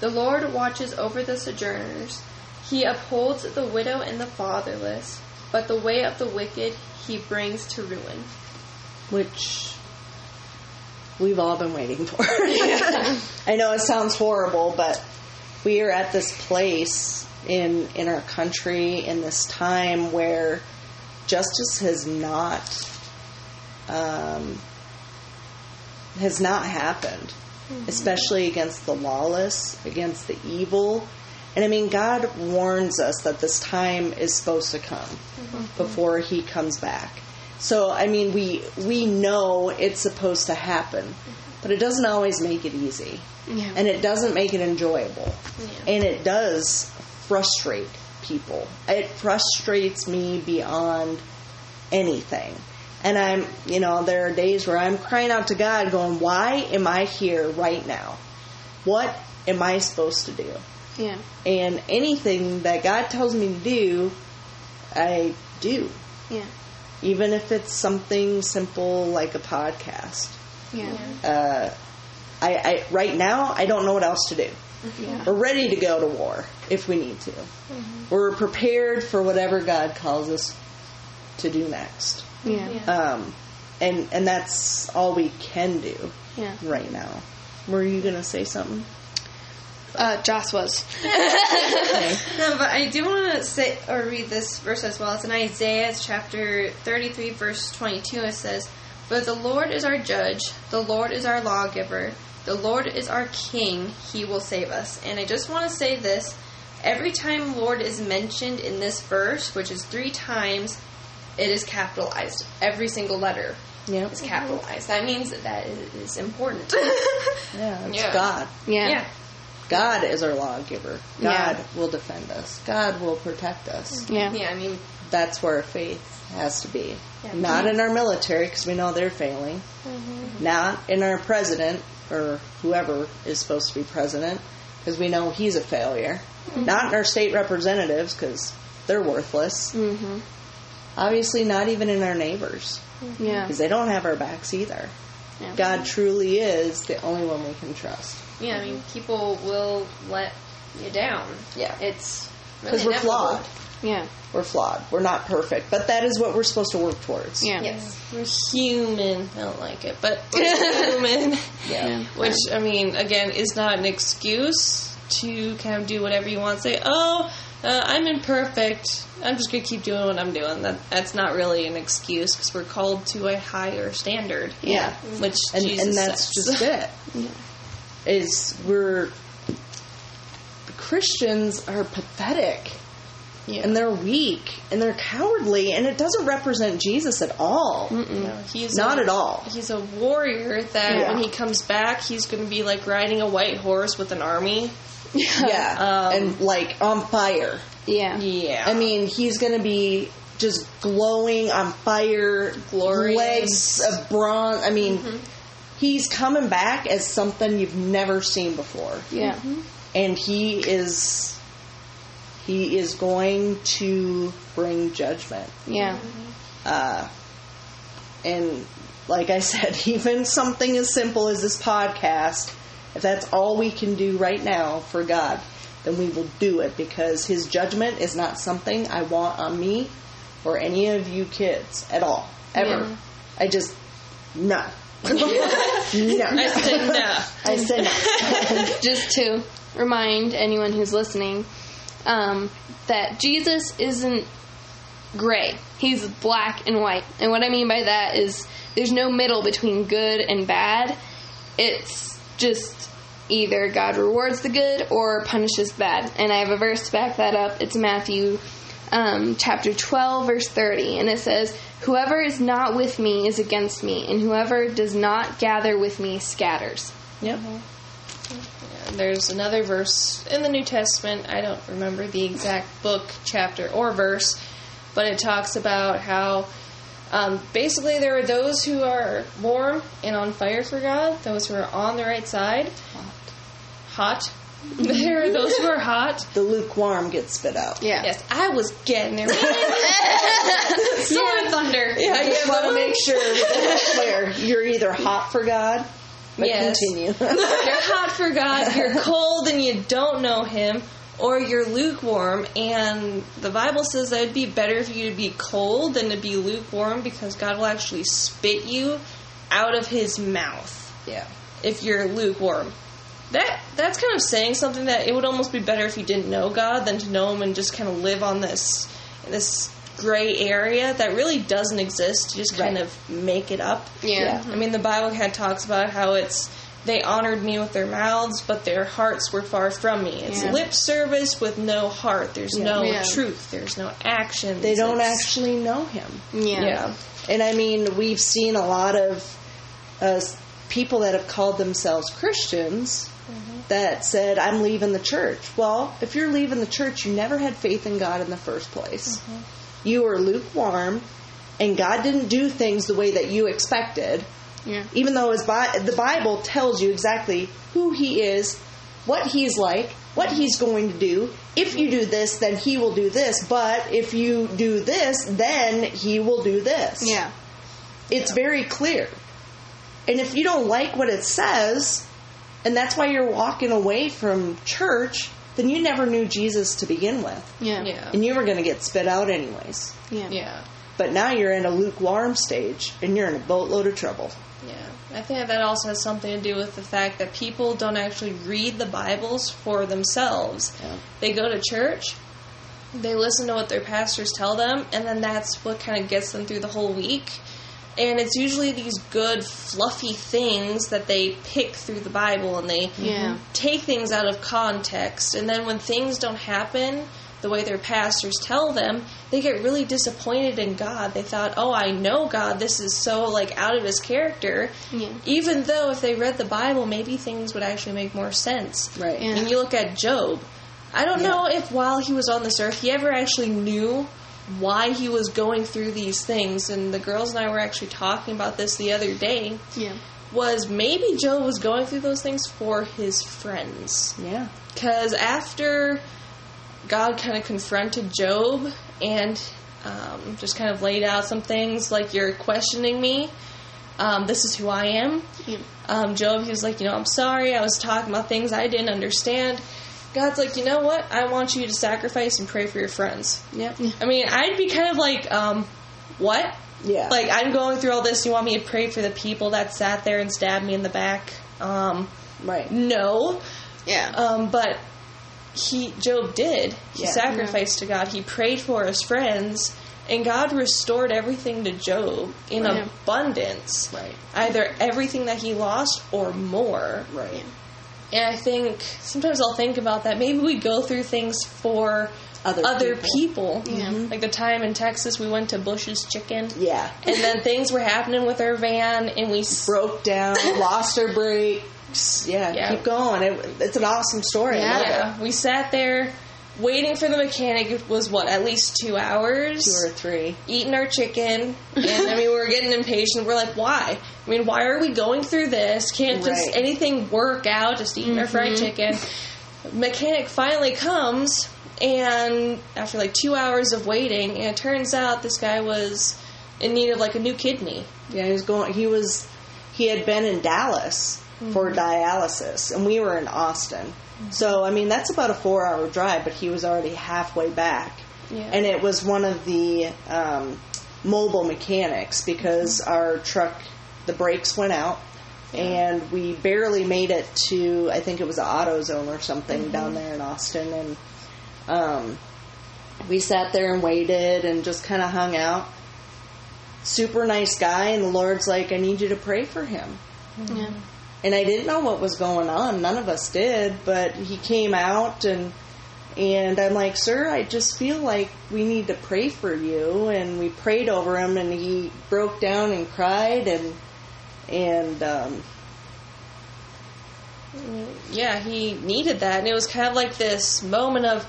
The Lord watches over the sojourners. He upholds the widow and the fatherless, but the way of the wicked he brings to ruin." Which we've all been waiting for. Yeah. I know it sounds horrible, but we are at this place in, in our country, in this time, where justice has not, um, has not happened. Mm-hmm. Especially against the lawless, against the evil. And I mean, God warns us that this time is supposed to come mm-hmm. before he comes back. So, I mean, we we know it's supposed to happen, mm-hmm. but it doesn't always make it easy. Yeah. And it doesn't make it enjoyable. Yeah. And it does frustrate people. It frustrates me beyond anything. And I'm, you know, there are days where I'm crying out to God going, why am I here right now? What am I supposed to do? Yeah. And anything that God tells me to do, I do. Yeah. Even if it's something simple like a podcast. Yeah. Uh, I, I right now, I don't know what else to do. Yeah. We're ready to go to war if we need to. Mm-hmm. We're prepared for whatever God calls us to do next. Yeah. Um, and and that's all we can do yeah. right now. Were you going to say something? Uh, Joss was. Okay. No, but I do want to say or read this verse as well. It's in Isaiah chapter thirty-three, verse twenty-two. It says, "For the Lord is our judge, the Lord is our lawgiver, the Lord is our king, he will save us." And I just want to say this. Every time Lord is mentioned in this verse, which is three times, it is capitalized. Every single letter yep. is capitalized. That means that, that is important. yeah, it's yeah. God. Yeah. yeah. God is our lawgiver. God yeah. will defend us. God will protect us. Yeah. yeah, I mean, that's where our faith has to be. Yeah, not in our military, because we know they're failing. Mm-hmm. Not in our president, or whoever is supposed to be president, because we know he's a failure. Mm-hmm. Not in our state representatives, because they're worthless. Mm-hmm. Obviously, not even in our neighbors. Mm-hmm. Yeah. Because they don't have our backs either. Yeah. God truly is the only one we can trust. Yeah, I mean, people will let you down. Yeah. It's because really we're flawed. Worked. Yeah. We're flawed. We're not perfect. But that is what we're supposed to work towards. Yeah. Yes. We're human. I don't like it, but we're human. Yeah. yeah. Which, I mean, again, is not an excuse to kind of do whatever you want. Say, oh, uh, I'm imperfect. I'm just going to keep doing what I'm doing. That That's not really an excuse because we're called to a higher standard. Yeah. Mm-hmm. Which and, Jesus And that's says. Just it. Yeah. Is we're Christians are pathetic yeah. and they're weak and they're cowardly and it doesn't represent Jesus at all. No, he's not a, at all. He's a warrior that yeah. when he comes back, he's going to be like riding a white horse with an army. Yeah, um, and like on fire. Yeah, yeah. I mean, he's going to be just glowing on fire, glorious, legs of bronze. I mean. Mm-hmm. He's coming back as something you've never seen before. Yeah. Mm-hmm. And he is he is going to bring judgment. Yeah. Mm-hmm. Uh, and like I said, even something as simple as this podcast, if that's all we can do right now for God, then we will do it because his judgment is not something I want on me or any of you kids at all. Ever. Yeah. I just, no. no. I said no. I said no. Just to remind anyone who's listening um, that Jesus isn't gray. He's black and white. And what I mean by that is there's no middle between good and bad. It's just either God rewards the good or punishes bad. And I have a verse to back that up. It's Matthew um, chapter twelve, verse thirty. And it says, "Whoever is not with me is against me, and whoever does not gather with me scatters." Yep. Mm-hmm. Yeah, there's another verse in the New Testament. I don't remember the exact book, chapter, or verse, but it talks about how um, basically there are those who are warm and on fire for God, those who are on the right side. Hot. Hot. There are those who are hot. The lukewarm gets spit out. Yeah. Yes, I was getting there. Sword yeah. thunder. Yeah, I just want to make sure you're either hot for God, but yes. continue. You're hot for God, you're cold and you don't know him, or you're lukewarm. And the Bible says that it would be better for you to be cold than to be lukewarm because God will actually spit you out of his mouth. Yeah. If you're lukewarm. That that's kind of saying something that it would almost be better if you didn't know God than to know him and just kind of live on this this gray area that really doesn't exist. You just kind right. of make it up. Yeah. yeah. Mm-hmm. I mean, the Bible kind of talks about how it's, they honored me with their mouths, but their hearts were far from me. It's yeah. lip service with no heart. There's yeah. no yeah. truth. There's no action. They don't it's, actually know him. Yeah. yeah. And, I mean, we've seen a lot of uh, people that have called themselves Christians that said, "I'm leaving the church." Well, if you're leaving the church, you never had faith in God in the first place. Mm-hmm. You were lukewarm, and God didn't do things the way that you expected. Yeah. Even though his Bi- the Bible tells you exactly who he is, what he's like, what he's going to do. If you do this, then he will do this. But if you do this, then he will do this. Yeah. It's yeah. very clear. And if you don't like what it says, and that's why you're walking away from church, then you never knew Jesus to begin with. Yeah. yeah. And you were going to get spit out anyways. Yeah. Yeah. But now you're in a lukewarm stage, and you're in a boatload of trouble. Yeah. I think that also has something to do with the fact that people don't actually read the Bibles for themselves. Yeah. They go to church, they listen to what their pastors tell them, and then that's what kind of gets them through the whole week. And it's usually these good, fluffy things that they pick through the Bible, and they yeah. take things out of context. And then when things don't happen the way their pastors tell them, they get really disappointed in God. They thought, oh, I know God. This is so, like, out of his character. Yeah. Even though if they read the Bible, maybe things would actually make more sense. Right. Yeah. And you look at Job. I don't yeah. know if while he was on this earth, he ever actually knew why he was going through these things. And the girls and I were actually talking about this the other day. Yeah. Was maybe Job was going through those things for his friends. Yeah. Because after God kind of confronted Job and um, just kind of laid out some things, like, you're questioning me. Um, this is who I am. Yeah. Um, Job, he was like, you know, I'm sorry. I was talking about things I didn't understand. God's like, you know what? I want you to sacrifice and pray for your friends. Yeah. yeah. I mean, I'd be kind of like, um, what? Yeah. Like, I'm going through all this. You want me to pray for the people that sat there and stabbed me in the back? Um, right. No. Yeah. Um, but He Job did. He yeah. sacrificed yeah. to God. He prayed for his friends, and God restored everything to Job in right. abundance. Right. Either everything that he lost or more. Right. And I think sometimes I'll think about that. Maybe we go through things for other, other people. people. Yeah. Like the time in Texas we went to Bush's Chicken. Yeah. And then things were happening with our van, and we broke down, lost our brake. Yeah, yeah, keep going. It, it's an awesome story. Yeah. yeah, we sat there waiting for the mechanic. It was, what, at least two hours? Two or three. Eating our chicken. And, I mean, we were getting impatient. We're like, why? I mean, why are we going through this? Can't right. just anything work out? Just eating mm-hmm. our fried chicken. Mechanic finally comes, and after, like, two hours of waiting, and it turns out this guy was in need of, like, a new kidney. Yeah, he was going, he was, he had been in Dallas for dialysis, and we were in Austin. So, I mean, that's about a four-hour drive, but he was already halfway back. Yeah. And it was one of the um, mobile mechanics, because mm-hmm. our truck, the brakes went out, yeah. and we barely made it to, I think it was Auto Zone or something mm-hmm. down there in Austin, and um, we sat there and waited and just kind of hung out. Super nice guy, and the Lord's like, I need you to pray for him. Mm-hmm. Yeah. And I didn't know what was going on. None of us did. But he came out, and and I'm like, sir, I just feel like we need to pray for you. And we prayed over him, and he broke down and cried. And, and um, yeah, he needed that. And it was kind of like this moment of,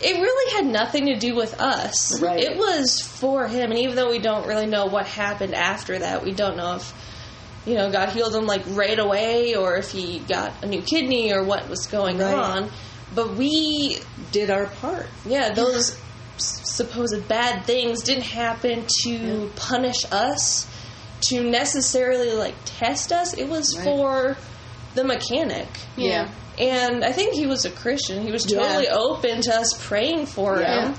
it really had nothing to do with us. Right. It was for him. And even though we don't really know what happened after that, we don't know if, you know, God healed him, like, right away, or if he got a new kidney, or what was going right. on. But we did our part. Yeah, those yeah. supposed bad things didn't happen to yeah. punish us, to necessarily, like, test us. It was right. for the mechanic. Yeah. And I think he was a Christian. He was totally yeah. open to us praying for yeah. him.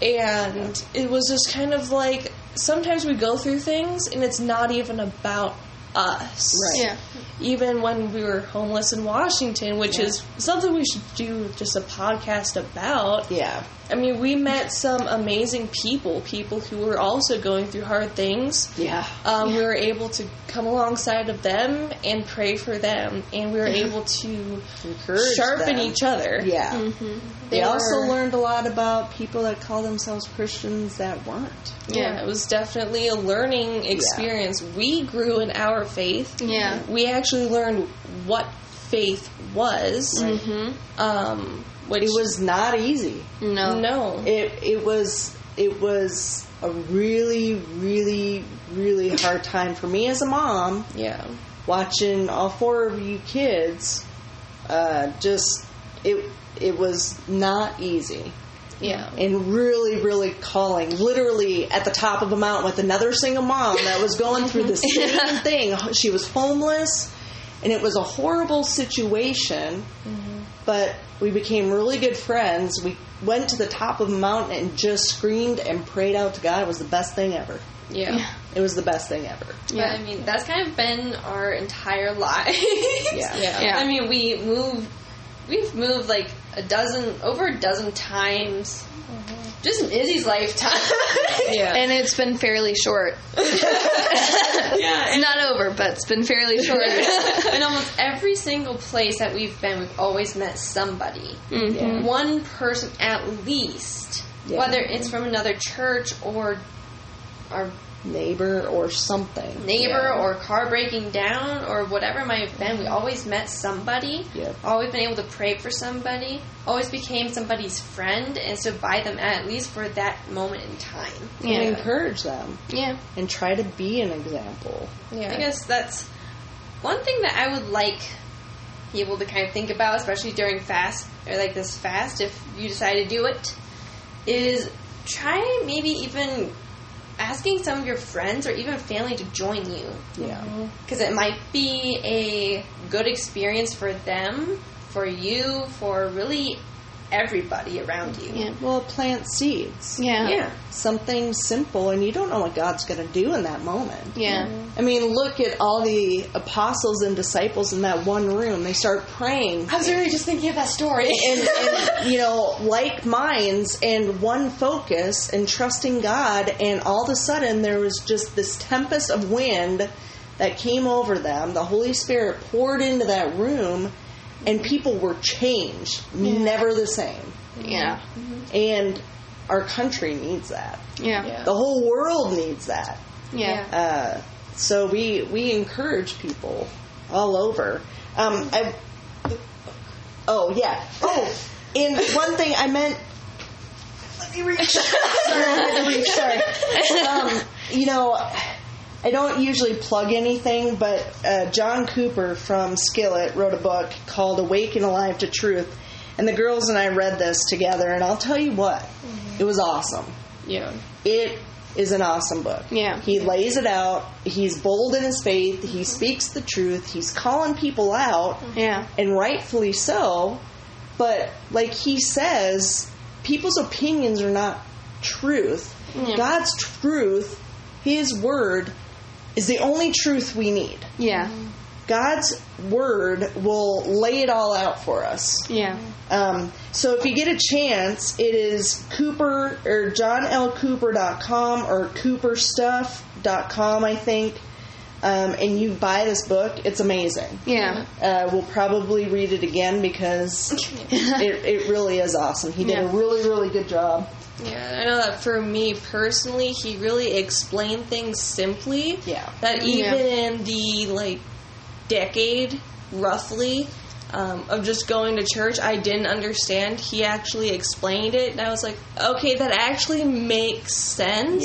And yeah. it was just kind of like, sometimes we go through things, and it's not even about us. Right. Yeah. Even when we were homeless in Washington, which yeah. is something we should do just a podcast about. Yeah. I mean, we met some amazing people, people who were also going through hard things. Yeah. Um, yeah. We were able to come alongside of them and pray for them, and we were yeah. able to encourage sharpen them. each other. Yeah. Mm-hmm. They, they also were, learned a lot about people that call themselves Christians that weren't. Yeah, yeah. It was definitely a learning experience. Yeah. We grew in our faith. Yeah. We actually learned what faith was. Right. Mm-hmm. Um... Which, it was not easy. No. No. It it was it was a really, really, really hard time for me as a mom. Yeah. Watching all four of you kids, uh, just it it was not easy. Yeah. And really, really calling, literally at the top of a mountain with another single mom that was going through the same yeah. thing. She was homeless, and it was a horrible situation. Mm-hmm. But we became really good friends. We went to the top of a mountain and just screamed and prayed out to God. It was the best thing ever. Yeah. yeah. It was the best thing ever. Yeah, but, I mean, that's kind of been our entire lives. Yeah. yeah. yeah. I mean, we moved, we've moved like a dozen, over a dozen times. Mm-hmm. Just in Izzy's lifetime. yeah. And it's been fairly short. yeah. It's not over, but it's been fairly short. And almost every single place that we've been, we've always met somebody. Mm-hmm. Yeah. One person at least. Yeah. Whether it's from another church or our neighbor or something. Neighbor yeah. or car breaking down or whatever it might have been. We always met somebody. Yep. Always been able to pray for somebody. Always became somebody's friend and stood by them at least for that moment in time. Yeah. And encourage them. Yeah. And try to be an example. Yeah. I guess that's one thing that I would like people to kind of think about, especially during fast or like this fast, if you decide to do it, is try maybe even asking some of your friends or even family to join you. Yeah. Because it might be a good experience for them, for you, for really everybody around you. Yeah. Well, plant seeds. Yeah. Yeah. Something simple, and you don't know what God's going to do in that moment. Yeah. Mm-hmm. I mean, look at all the apostles and disciples in that one room. They start praying. I was really just thinking of that story. and, and, you know, like minds and one focus and trusting God, and all of a sudden there was just this tempest of wind that came over them. The Holy Spirit poured into that room. And people were changed, yeah. never the same. Yeah. Mm-hmm. And our country needs that. Yeah. yeah. The whole world needs that. Yeah. Uh, so we we encourage people all over. Um, I. Oh yeah. Oh, and one thing I meant. Let me reach. Sorry, let me reach. Sorry. Um, you know. I don't usually plug anything, but uh, John Cooper from Skillet wrote a book called Awake and Alive to Truth, and the girls and I read this together, and I'll tell you what, mm-hmm. it was awesome. Yeah. It is an awesome book. Yeah. He lays it out, he's bold in his faith, mm-hmm. he speaks the truth, he's calling people out, yeah. and rightfully so, but like he says, people's opinions are not truth. Yeah. God's truth, His Word, is the only truth we need. Yeah. God's Word will lay it all out for us. Yeah. Um, so if you get a chance, it is Cooper or john l cooper dot com or cooper stuff dot com, I think. Um, and you buy this book, it's amazing. Yeah. Uh, we'll probably read it again because it, it really is awesome. He did yeah. a really, really good job. Yeah, I know that for me personally, he really explained things simply. Yeah. That even yeah. in the, like, decade, roughly, um, of just going to church, I didn't understand. He actually explained it, and I was like, okay, that actually makes sense.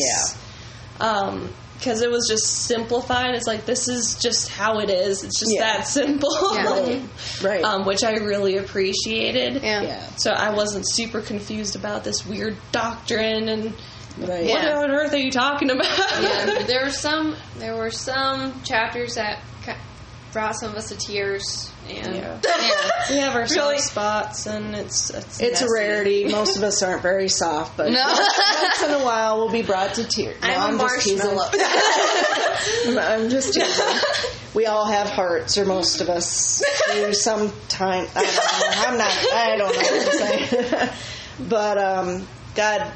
Yeah. Um... Because it was just simplified. It's like, this is just how it is. It's just yeah. that simple. Yeah. Right. Um, which I really appreciated. Yeah. yeah. So I wasn't super confused about this weird doctrine and right. what yeah. on earth are you talking about? Yeah. There were some, there were some chapters that brought some of us to tears. And yeah. yeah. we have our soft really? spots, and it's it's, it's a rarity. Most of us aren't very soft, but no. once in a while we'll be brought to tears. No, I'm, I'm a marshmallow. I'm just teasing. We all have hearts, or most of us do. Sometimes I don't know. I'm not. I don't know what I'm saying. But um, God,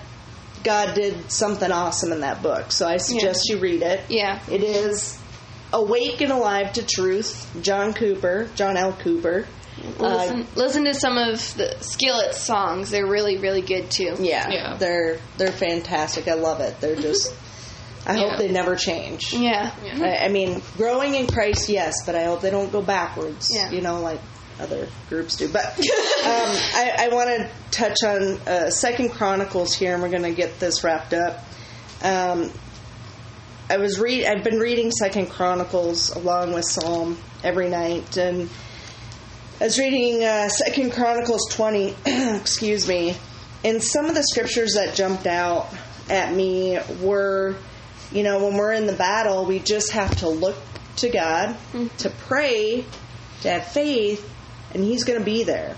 God did something awesome in that book, so I suggest yeah. you read it. Yeah, it is. Awake and Alive to Truth, John Cooper, John L. Cooper. Listen, uh, listen to some of the Skillet songs. They're really, really good, too. Yeah. yeah. They're they're fantastic. I love it. They're just... I yeah. hope they never change. Yeah. yeah. I, I mean, growing in Christ, yes, but I hope they don't go backwards, yeah. you know, like other groups do. But um, I, I want to touch on uh, Second Chronicles here, and we're going to get this wrapped up. Um I was read. I've been reading Second Chronicles along with Psalm every night, and I was reading uh, Second Chronicles twenty. excuse me. And some of the scriptures that jumped out at me were, you know, when we're in the battle, we just have to look to God, mm-hmm. to pray, to have faith, and He's going to be there.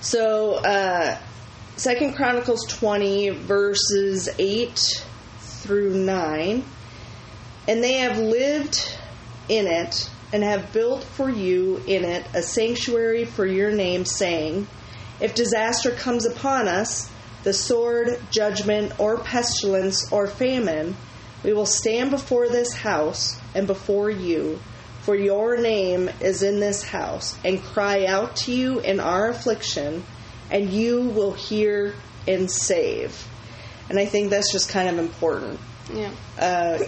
So, uh, Second Chronicles twenty, verses eight through nine. And they have lived in it, and have built for you in it a sanctuary for your name, saying, if disaster comes upon us, the sword, judgment, or pestilence, or famine, we will stand before this house and before you, for your name is in this house, and cry out to you in our affliction, and you will hear and save. And I think that's just kind of important. Yeah. Uh,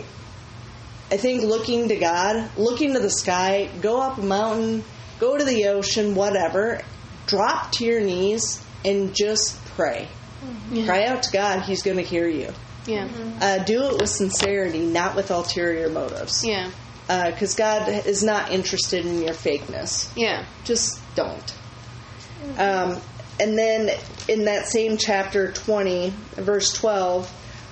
I think looking to God, looking to the sky, go up a mountain, go to the ocean, whatever, drop to your knees and just pray. Mm-hmm. Cry out to God. He's going to hear you. Yeah. Mm-hmm. Uh, do it with sincerity, not with ulterior motives. Yeah. Because uh, God is not interested in your fakeness. Yeah. Just don't. Mm-hmm. Um, and then in that same chapter twenty, verse twelve,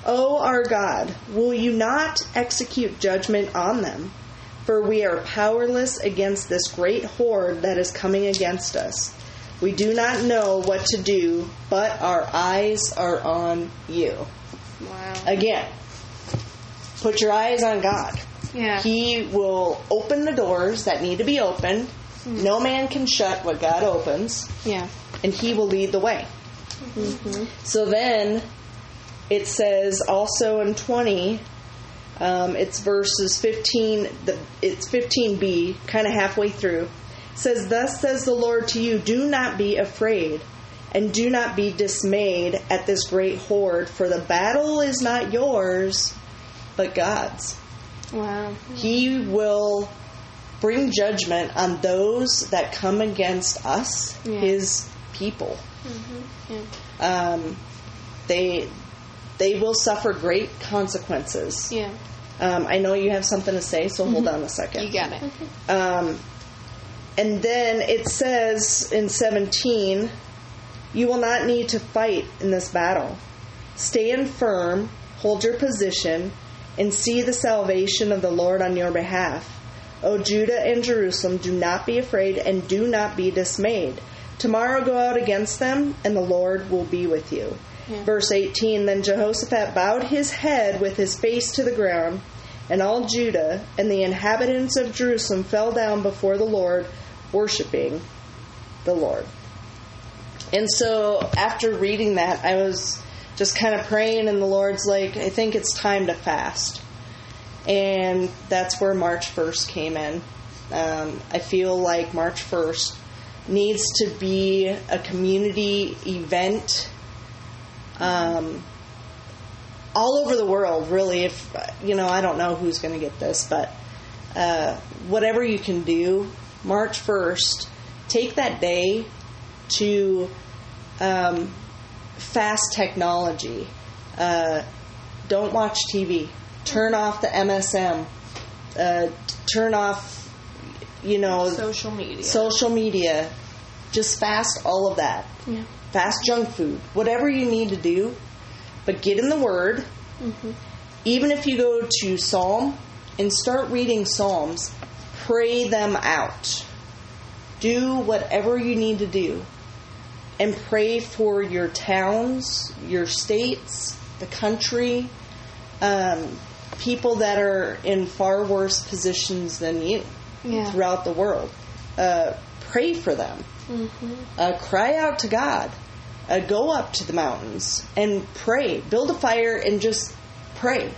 O our God, will you not execute judgment on them? For we are powerless against this great horde that is coming against us. We do not know what to do, but our eyes are on you. Wow. Again, put your eyes on God. Yeah. He will open the doors that need to be opened. Mm-hmm. No man can shut what God opens. Yeah. And he will lead the way. Mm-hmm. So then... it says also in twenty, um, it's verses fifteen, the, it's fifteen b, kind of halfway through. It says, thus says the Lord to you, do not be afraid and do not be dismayed at this great horde, for the battle is not yours, but God's. Wow. He will bring judgment on those that come against us, yeah. His people. Mm-hmm. Yeah. Um, they... They will suffer great consequences. Yeah. Um, I know you have something to say, so hold mm-hmm. on a second. You got it. Mm-hmm. Um, and then it says in seventeen, you will not need to fight in this battle. Stand firm, hold your position, and see the salvation of the Lord on your behalf. O Judah and Jerusalem, do not be afraid and do not be dismayed. Tomorrow go out against them, and the Lord will be with you. Yeah. Verse eighteen, then Jehoshaphat bowed his head with his face to the ground, and all Judah and the inhabitants of Jerusalem fell down before the Lord, worshiping the Lord. And so after reading that, I was just kind of praying, and the Lord's like, I think it's time to fast. And that's where March first came in. Um, I feel like March first needs to be a community event. Um, all over the world, really. If you know, I don't know who's going to get this, but uh, whatever you can do, March first, take that day to um, fast technology. Uh, don't watch T V. Turn off the M S M. Uh, turn off, you know, social media. Social media. Just fast all of that. Yeah. Fast junk food, whatever you need to do, but get in the Word. Mm-hmm. Even if you go to Psalm and start reading Psalms, pray them out. Do whatever you need to do and pray for your towns, your states, the country, um, people that are in far worse positions than you yeah. throughout the world. Uh, pray for them. Mm-hmm. Uh, cry out to God. Uh, go up to the mountains and pray. Build a fire and just pray.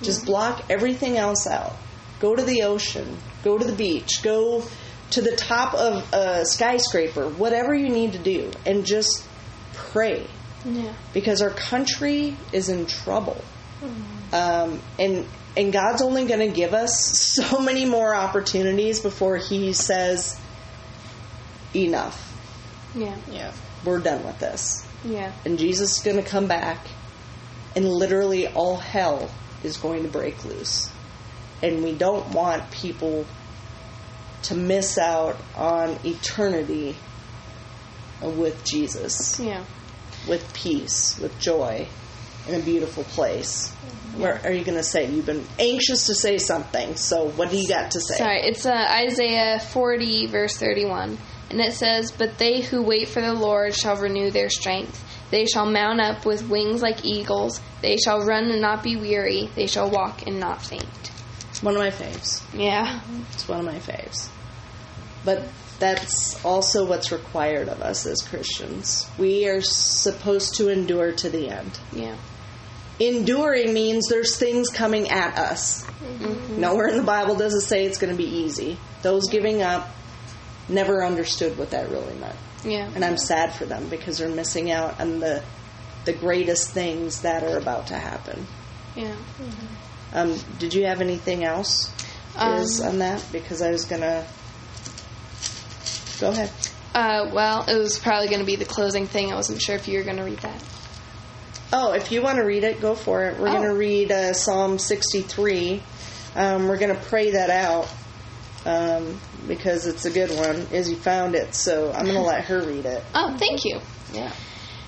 Just mm-hmm. block everything else out. Go to the ocean. Go to the beach. Go to the top of a skyscraper. Whatever you need to do. And just pray. Yeah. Because our country is in trouble. Mm-hmm. Um, and, and God's only going to give us so many more opportunities before He says... enough. Yeah. Yeah. We're done with this. Yeah. And Jesus is going to come back, and literally all hell is going to break loose. And we don't want people to miss out on eternity with Jesus. Yeah. With peace, with joy, in a beautiful place. Yeah. Where are you going to say? You've been anxious to say something, so what do you got to say? Sorry, it's uh, Isaiah forty, verse thirty-one. And it says, "But they who wait for the Lord shall renew their strength. They shall mount up with wings like eagles. They shall run and not be weary. They shall walk and not faint." It's one of my faves. Yeah. It's one of my faves. But that's also what's required of us as Christians. We are supposed to endure to the end. Yeah. Enduring means there's things coming at us. Mm-hmm. Nowhere in the Bible does it say it's going to be easy. Those giving up never understood what that really meant. Yeah. And I'm sad for them because they're missing out on the the greatest things that are about to happen. Yeah. Mm-hmm. Um, did you have anything else is um, on that? Because I was going to... Go ahead. Uh, well, it was probably going to be the closing thing. I wasn't sure if you were going to read that. Oh, if you want to read it, go for it. We're oh. going to read uh, Psalm sixty-three. Um, we're going to pray that out um, because it's a good one. Izzy found it, so I'm going to let her read it. Oh, thank you. Yeah.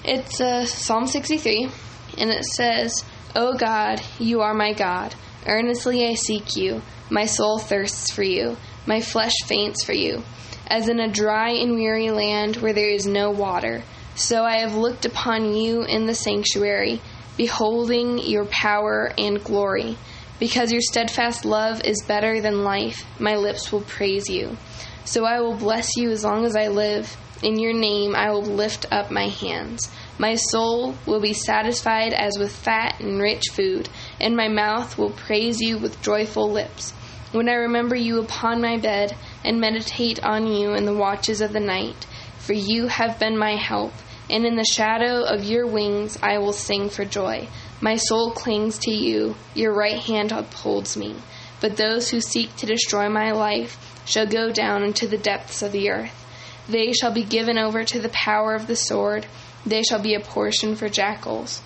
It's uh, Psalm sixty-three, and it says, "O God, you are my God. Earnestly I seek you. My soul thirsts for you. My flesh faints for you. As in a dry and weary land where there is no water. So I have looked upon you in the sanctuary, beholding your power and glory. Because your steadfast love is better than life, my lips will praise you. So I will bless you as long as I live. In your name I will lift up my hands. My soul will be satisfied as with fat and rich food, and my mouth will praise you with joyful lips. When I remember you upon my bed, and meditate on you in the watches of the night, for you have been my help, and in the shadow of your wings I will sing for joy. My soul clings to you, your right hand upholds me. But those who seek to destroy my life shall go down into the depths of the earth. They shall be given over to the power of the sword, they shall be a portion for jackals.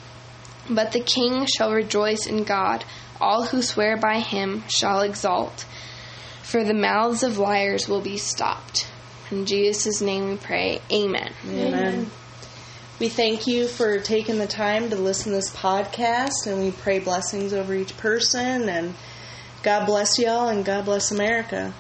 But the king shall rejoice in God, all who swear by him shall exult. For the mouths of liars will be stopped." In Jesus' name we pray. Amen. Amen. Amen. We thank you for taking the time to listen to this podcast, and we pray blessings over each person. And God bless y'all, and God bless America.